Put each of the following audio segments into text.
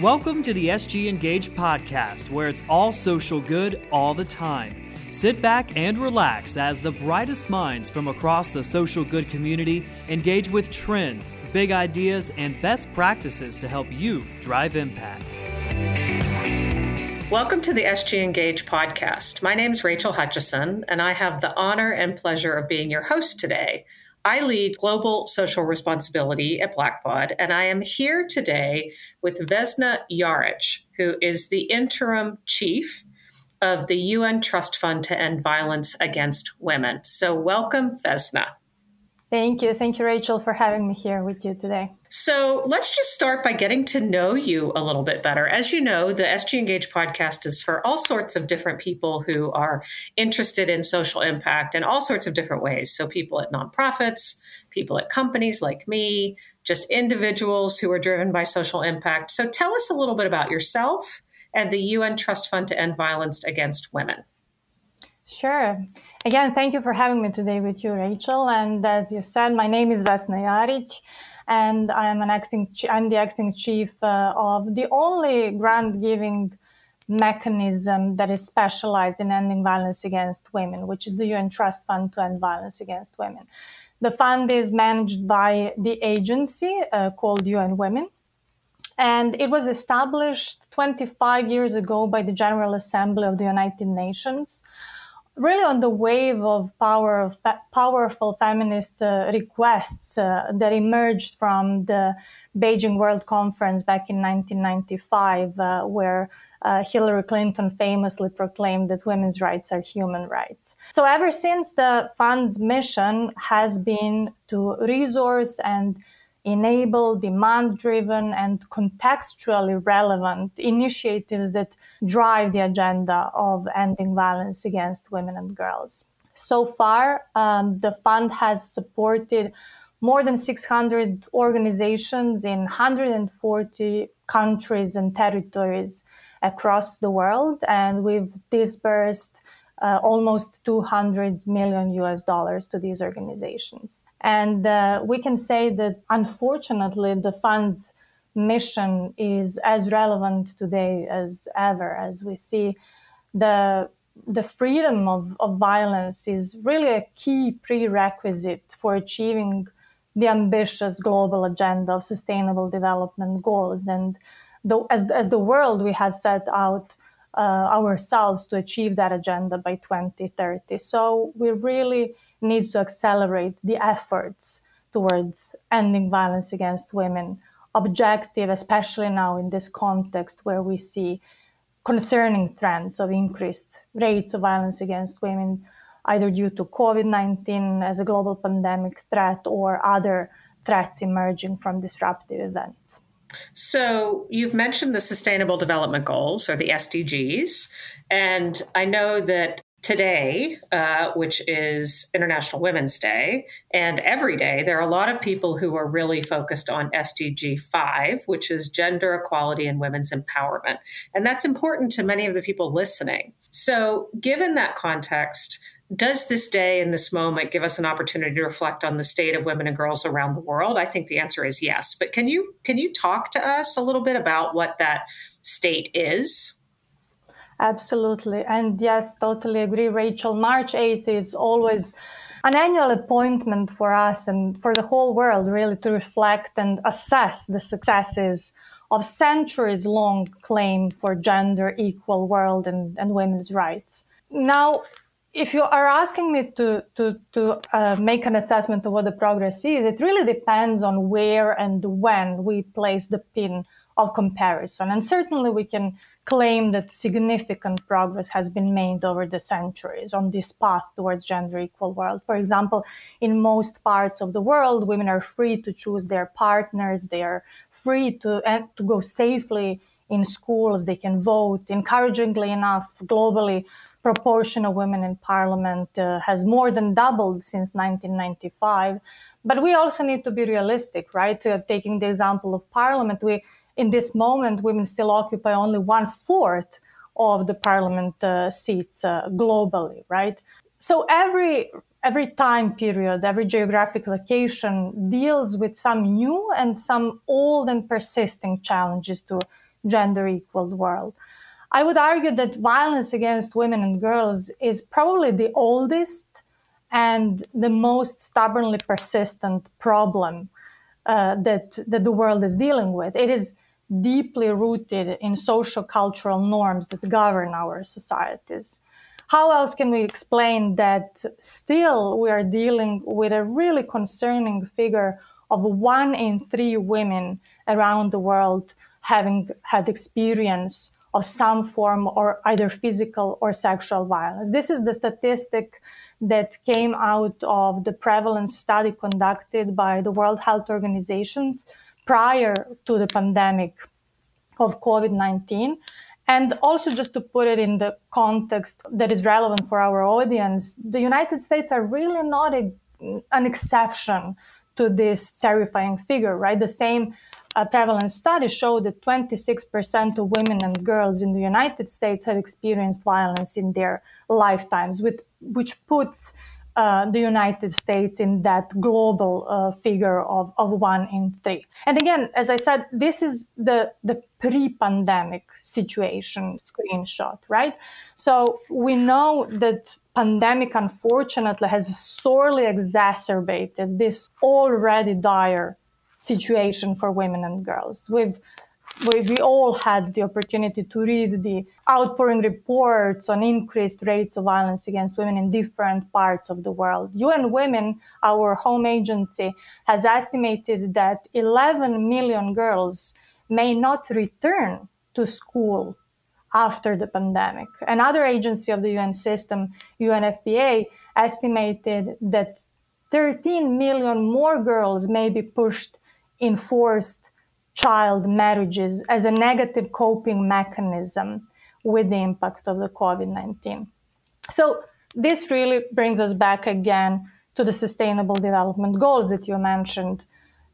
Welcome to the SG Engage podcast, where it's all social good all the time. Sit back and relax as the brightest minds from across the social good community engage with trends, big ideas, and best practices to help you drive impact. Welcome to the SG Engage podcast. My name is Rachel Hutchison, and I have the honor and pleasure of being your host today. I lead global social responsibility at Blackbaud, and I am here today with Vesna Jaric, who is the interim chief of the UN Trust Fund to End Violence Against Women. So welcome, Vesna. Thank you. Thank you, Rachel, for having me here with you today. So let's just start by getting to know you a little bit better. As you know, the SG Engage podcast is for all sorts of different people who are interested in social impact in all sorts of different ways. So people at nonprofits, people at companies like me, just individuals who are driven by social impact. So tell us a little bit about yourself and the UN Trust Fund to End Violence Against Women. Sure. Again, thank you for having me today with you, Rachel. And as you said, my name is Vesna Jaric, and I'm the acting chief of the only grant-giving mechanism that is specialized in ending violence against women, which is the UN Trust Fund to End Violence Against Women. The fund is managed by the agency called UN Women, and it was established 25 years ago by the General Assembly of the United Nations, really on the wave of powerful feminist requests that emerged from the Beijing World Conference back in 1995, where Hillary Clinton famously proclaimed that women's rights are human rights. So ever since, the fund's mission has been to resource and enable demand-driven and contextually relevant initiatives that drive the agenda of ending violence against women and girls. So far, the fund has supported more than 600 organizations in 140 countries and territories across the world, and we've disbursed almost $200 million to these organizations. And we can say that, unfortunately, the fund's mission is as relevant today as ever, as we see the freedom of violence is really a key prerequisite for achieving the ambitious global agenda of Sustainable Development Goals. And as the world, we have set out ourselves to achieve that agenda by 2030. So we really need to accelerate the efforts towards ending violence against women objective, especially now in this context where we see concerning trends of increased rates of violence against women, either due to COVID-19 as a global pandemic threat or other threats emerging from disruptive events. So you've mentioned the Sustainable Development Goals, or the SDGs, and I know that today, which is International Women's Day, and every day, there are a lot of people who are really focused on SDG 5, which is gender equality and women's empowerment. And that's important to many of the people listening. So given that context, does this day and this moment give us an opportunity to reflect on the state of women and girls around the world? I think the answer is yes. But can you talk to us a little bit about what that state is? Absolutely. And yes, totally agree, Rachel. March 8th is always an annual appointment for us and for the whole world, really, to reflect and assess the successes of centuries-long claim for gender-equal world and women's rights. Now, if you are asking me to make an assessment of what the progress is, it really depends on where and when we place the pin of comparison. And certainly we can claim that significant progress has been made over the centuries on this path towards gender equal world. For example, in most parts of the world, women are free to choose their partners. They are free to go safely in schools. They can vote. Encouragingly enough, globally, proportion of women in parliament has more than doubled since 1995. But we also need to be realistic, right? Taking the example of parliament, in this moment, women still occupy only 1/4 of the parliament seats globally, right? So every time period, every geographic location deals with some new and some old and persisting challenges to gender-equal world. I would argue that violence against women and girls is probably the oldest and the most stubbornly persistent problem that the world is dealing with. It is deeply rooted in social cultural norms that govern our societies. How else can we explain that still we are dealing with a really concerning figure of 1 in 3 women around the world having had experience of some form or either physical or sexual violence? This is the statistic that came out of the prevalence study conducted by the World Health Organization prior to the pandemic of COVID-19. And also, just to put it in the context that is relevant for our audience, the United States are really not an exception to this terrifying figure, right? The same prevalence study showed that 26% of women and girls in the United States had experienced violence in their lifetimes, which puts the United States in that global figure of 1 in 3. And again, as I said, this is the pre-pandemic situation screenshot, right? So we know that pandemic, unfortunately, has sorely exacerbated this already dire situation for women and girls. We all had the opportunity to read the outpouring reports on increased rates of violence against women in different parts of the world. UN Women, our home agency, has estimated that 11 million girls may not return to school after the pandemic. Another agency of the UN system, UNFPA, estimated that 13 million more girls may be pushed in forced child marriages as a negative coping mechanism with the impact of the COVID-19. So this really brings us back again to the Sustainable Development Goals that you mentioned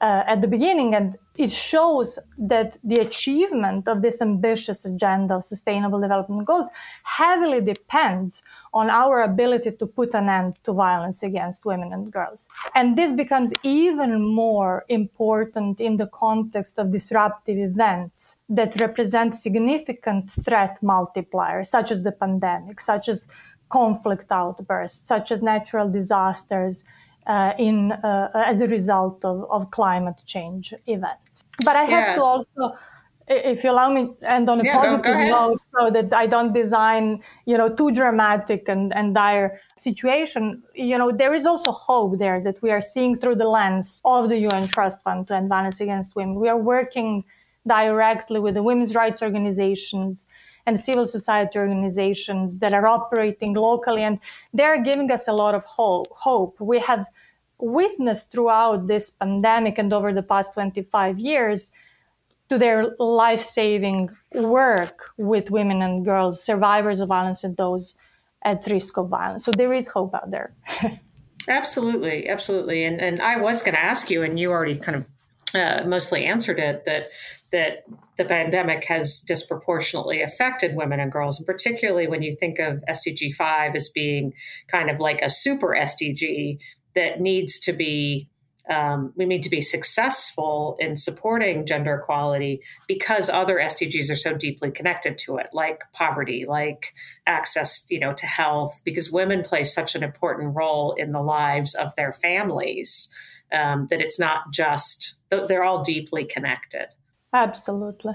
at the beginning. And it shows that the achievement of this ambitious agenda of Sustainable Development Goals heavily depends on our ability to put an end to violence against women and girls. And this becomes even more important in the context of disruptive events that represent significant threat multipliers, such as the pandemic, such as conflict outbursts, such as natural disasters, as a result of climate change events. But I have to also, if you allow me, end on a positive note so that I don't design, too dramatic and dire situation. There is also hope there that we are seeing through the lens of the UN Trust Fund to End Violence Against Women. We are working directly with the women's rights organizations and civil society organizations that are operating locally, and they're giving us a lot of hope. We have witnessed throughout this pandemic and over the past 25 years to their life-saving work with women and girls, survivors of violence and those at risk of violence. So there is hope out there. Absolutely, absolutely. And I was going to ask you, and you already kind of mostly answered it, that the pandemic has disproportionately affected women and girls, and particularly when you think of SDG 5 as being kind of like a super SDG that needs to be, we need to be successful in supporting gender equality because other SDGs are so deeply connected to it, like poverty, like access, to health, because women play such an important role in the lives of their families, that it's not just, they're all deeply connected. Absolutely.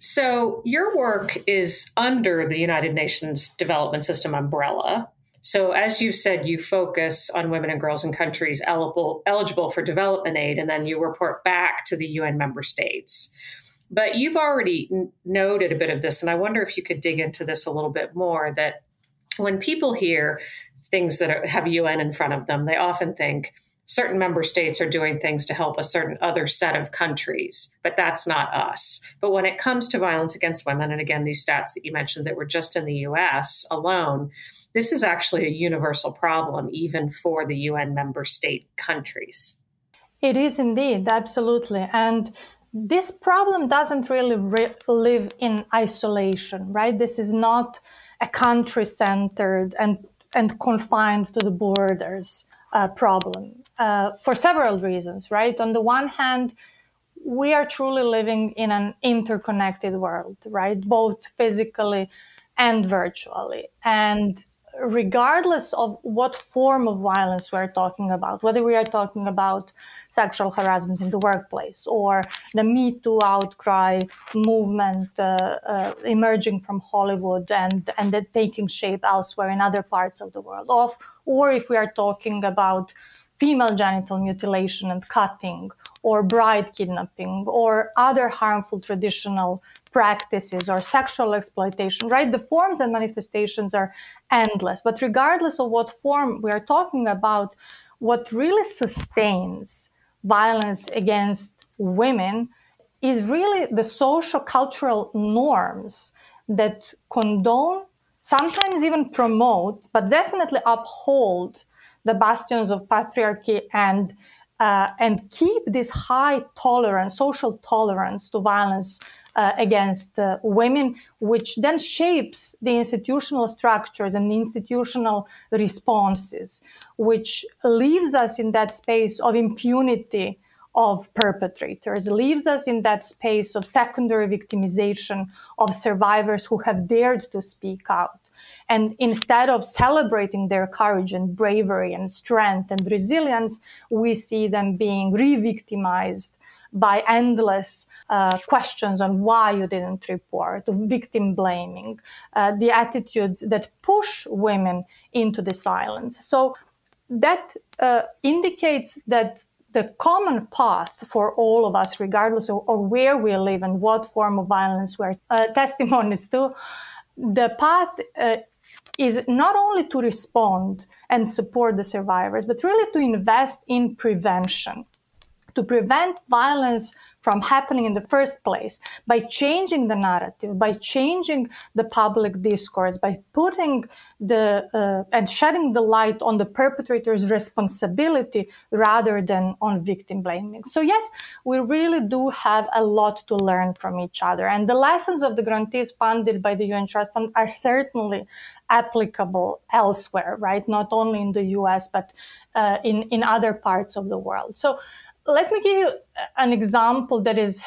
So your work is under the United Nations Development System umbrella. So as you said, you focus on women and girls in countries eligible for development aid, and then you report back to the UN member states. But you've already noted a bit of this, and I wonder if you could dig into this a little bit more, that when people hear things that have UN in front of them, they often think, certain member states are doing things to help a certain other set of countries, but that's not us. But when it comes to violence against women, and again, these stats that you mentioned that were just in the US alone, this is actually a universal problem, even for the UN member state countries. It is indeed, absolutely. And this problem doesn't really live in isolation, right? This is not a country-centered and confined to the borders problem for several reasons, right? On the one hand, we are truly living in an interconnected world, right? Both physically and virtually. And regardless of what form of violence we're talking about, whether we are talking about sexual harassment in the workplace or the Me Too outcry movement emerging from Hollywood and then taking shape elsewhere in other parts of the world, or if we are talking about female genital mutilation and cutting or bride kidnapping or other harmful traditional practices or sexual exploitation, right? The forms and manifestations are endless. But regardless of what form we are talking about, what really sustains violence against women is really the social cultural norms that condone, sometimes even promote, but definitely uphold the bastions of patriarchy and keep this high tolerance, social tolerance to violence against women, which then shapes the institutional structures and the institutional responses, which leaves us in that space of impunity of perpetrators, leaves us in that space of secondary victimization of survivors who have dared to speak out. And instead of celebrating their courage and bravery and strength and resilience, we see them being re-victimized by endless questions on why you didn't report, victim blaming, the attitudes that push women into the silence. So that indicates that the common path for all of us, regardless of where we live and what form of violence we're testimonies to, the path is not only to respond and support the survivors, but really to invest in prevention, to prevent violence from happening in the first place by changing the narrative, by changing the public discourse, by putting the and shedding the light on the perpetrator's responsibility rather than on victim blaming. So yes, we really do have a lot to learn from each other. And the lessons of the grantees funded by the UN Trust Fund are certainly applicable elsewhere, right? Not only in the US, but in other parts of the world. So let me give you an example that is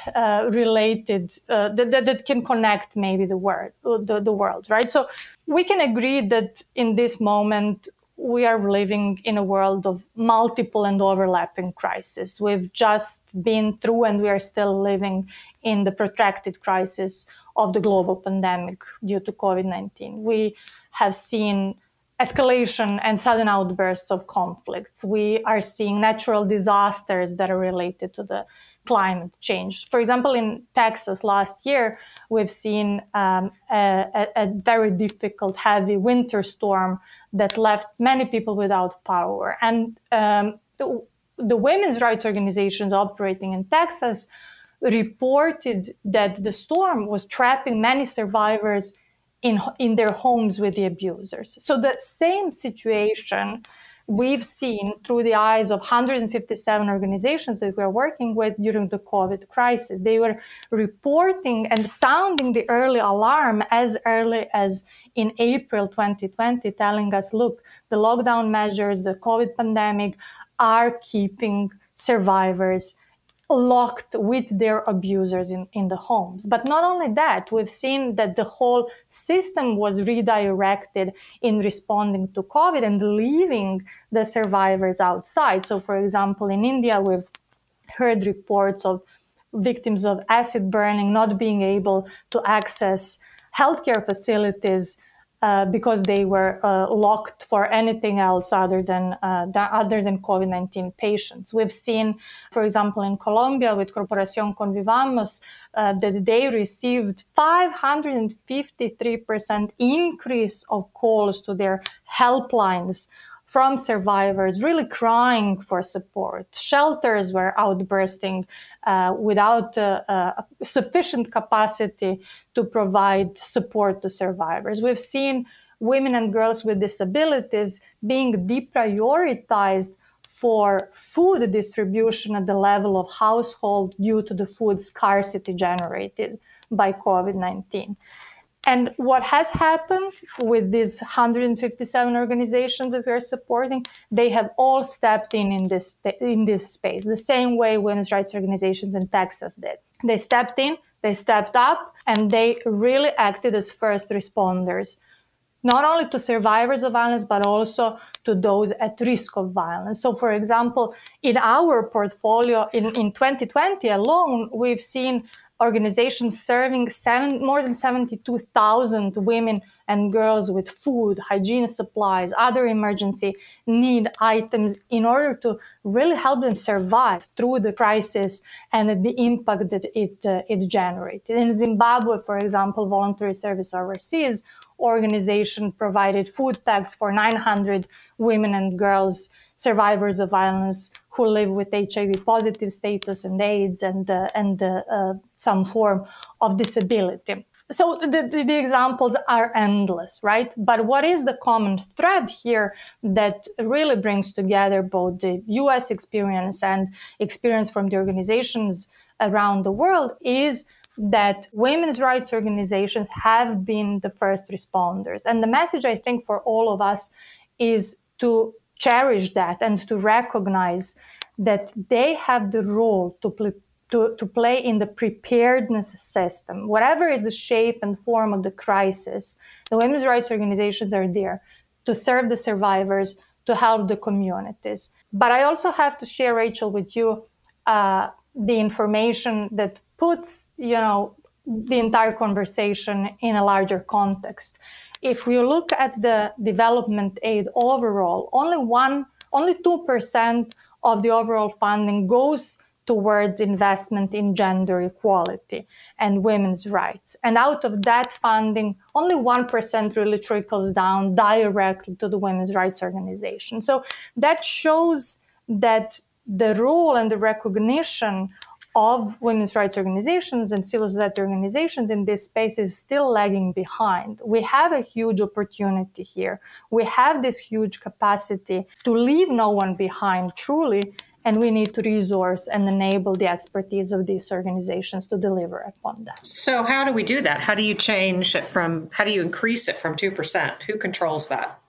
related, that can connect maybe the world, right? So we can agree that in this moment, we are living in a world of multiple and overlapping crises. We've just been through and we are still living in the protracted crisis of the global pandemic due to COVID-19. We have seen escalation and sudden outbursts of conflicts. We are seeing natural disasters that are related to the climate change. For example, in Texas last year, we've seen a very difficult, heavy winter storm that left many people without power. And the women's rights organizations operating in Texas reported that the storm was trapping many survivors in their homes with the abusers. So the same situation we've seen through the eyes of 157 organizations that we're working with during the COVID crisis. They were reporting and sounding the early alarm as early as in April 2020, telling us, look, the lockdown measures, the COVID pandemic are keeping survivors locked with their abusers in the homes. But not only that, we've seen that the whole system was redirected in responding to COVID and leaving the survivors outside. So for example, in India, we've heard reports of victims of acid burning not being able to access healthcare facilities because they were locked for anything else other than COVID-19 patients. We've seen, for example, in Colombia with Corporación Convivamos, that they received 553% increase of calls to their helplines from survivors really crying for support. Shelters were outbursting without sufficient capacity to provide support to survivors. We've seen women and girls with disabilities being deprioritized for food distribution at the level of household due to the food scarcity generated by COVID-19. And what has happened with these 157 organizations that we are supporting, they have all stepped in this space, the same way women's rights organizations in Texas did. They stepped in, they stepped up, and they really acted as first responders, not only to survivors of violence, but also to those at risk of violence. So, for example, in our portfolio in 2020 alone, we've seen organizations serving more than 72,000 women and girls with food, hygiene supplies, other emergency need items in order to really help them survive through the crisis and the impact that it generated. In Zimbabwe, for example, Voluntary Service Overseas organization provided food packs for 900 women and girls, survivors of violence, who live with HIV positive status and AIDS and some form of disability. So the examples are endless, right? But what is the common thread here that really brings together both the US experience and experience from the organizations around the world is that women's rights organizations have been the first responders. And the message, I think, for all of us is to cherish that and to recognize that they have the role to play in the preparedness system. Whatever is the shape and form of the crisis, the women's rights organizations are there to serve the survivors, to help the communities. But I also have to share, Rachel, with you the information that puts, the entire conversation in a larger context. If we look at the development aid overall, only 2% of the overall funding goes towards investment in gender equality and women's rights. And out of that funding, only 1% really trickles down directly to the women's rights organization. So that shows that the role and the recognition of women's rights organizations and civil society organizations in this space is still lagging behind. We have a huge opportunity here. We have this huge capacity to leave no one behind, truly, and we need to resource and enable the expertise of these organizations to deliver upon that. So how do we do that? How do you increase it from 2%? Who controls that?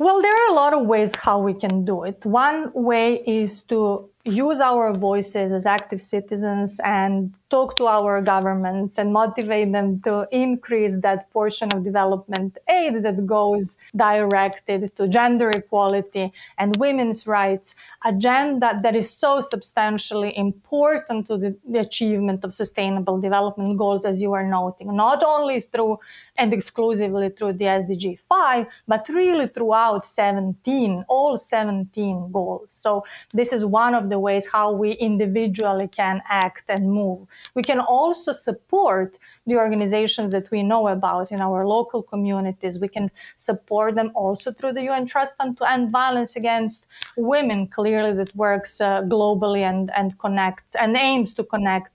Well, there are a lot of ways how we can do it. One way is to use our voices as active citizens and talk to our governments and motivate them to increase that portion of development aid that goes directed to gender equality and women's rights, agenda that is so substantially important to the achievement of Sustainable Development Goals, as you are noting, not only through and exclusively through the SDG 5, but really throughout all 17 goals. So this is one of the ways how we individually can act and move. We can also support the organizations that we know about in our local communities. We can support them also through the UN Trust Fund to End Violence Against Women, clearly that works globally and connects and aims to connect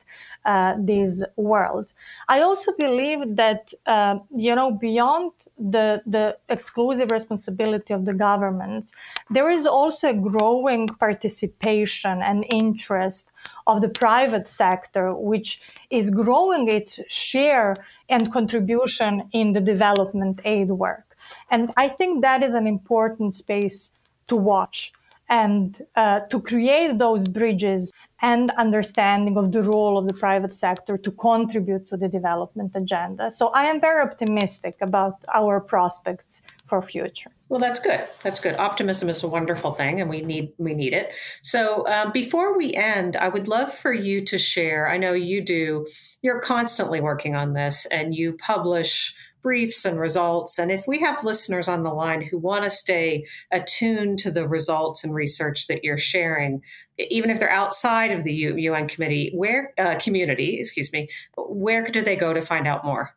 these worlds. I also believe that, beyond the exclusive responsibility of the government, there is also a growing participation and interest of the private sector, which is growing its share and contribution in the development aid work. And I think that is an important space to watch and to create those bridges and understanding of the role of the private sector to contribute to the development agenda. So I am very optimistic about our prospects for future. Well, that's good. That's good. Optimism is a wonderful thing, and we need it. So before we end, I would love for you to share, I know you're constantly working on this, and you publish briefs and results. And if we have listeners on the line who want to stay attuned to the results and research that you're sharing, even if they're outside of the UN community, where do they go to find out more?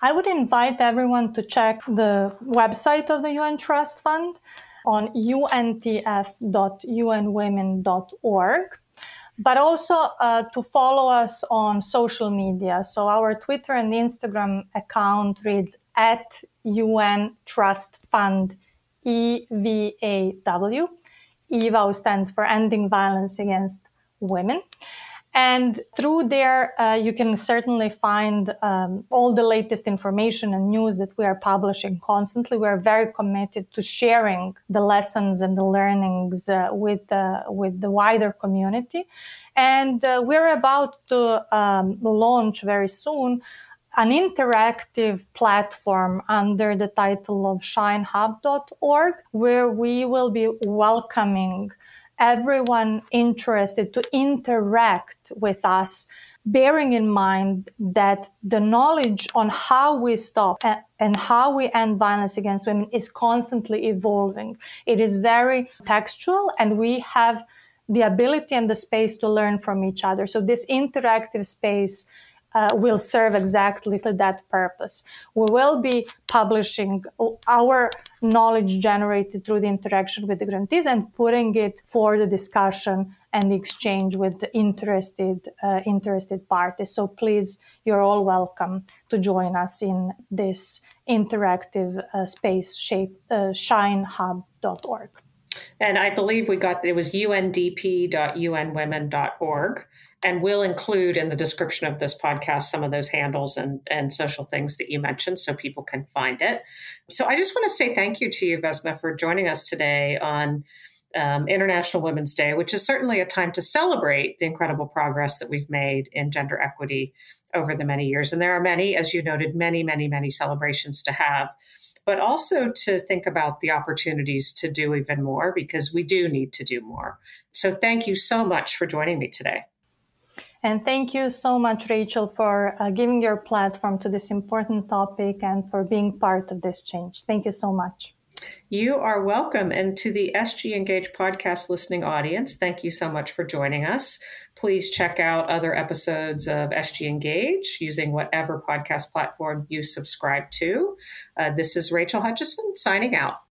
I would invite everyone to check the website of the UN Trust Fund on untf.unwomen.org. But also to follow us on social media. So our Twitter and Instagram account reads @UN Trust Fund, EVAW. EVAW stands for Ending Violence Against Women. And through there, you can certainly find all the latest information and news that we are publishing constantly. We are very committed to sharing the lessons and the learnings with the wider community. And we're about to launch very soon an interactive platform under the title of ShineHub.org, where we will be welcoming everyone interested to interact with us, bearing in mind that the knowledge on how we stop and how we end violence against women is constantly evolving. It is very textual, and we have the ability and the space to learn from each other. So this interactive space will serve exactly for that purpose. We will be publishing our knowledge generated through the interaction with the grantees and putting it for the discussion and the exchange with the interested parties. So please, you're all welcome to join us in this interactive space shaped ShineHub.org. And I believe we got, it was undp.unwomen.org. And we'll include in the description of this podcast some of those handles and social things that you mentioned so people can find it. So I just want to say thank you to you, Vesna, for joining us today on International Women's Day, which is certainly a time to celebrate the incredible progress that we've made in gender equity over the many years. And there are many, as you noted, many celebrations to have, but also to think about the opportunities to do even more, because we do need to do more. So thank you so much for joining me today. And thank you so much, Rachel, for giving your platform to this important topic and for being part of this change. Thank you so much. You are welcome. And to the SG Engage podcast listening audience, thank you so much for joining us. Please check out other episodes of SG Engage using whatever podcast platform you subscribe to. This is Rachel Hutchison signing out.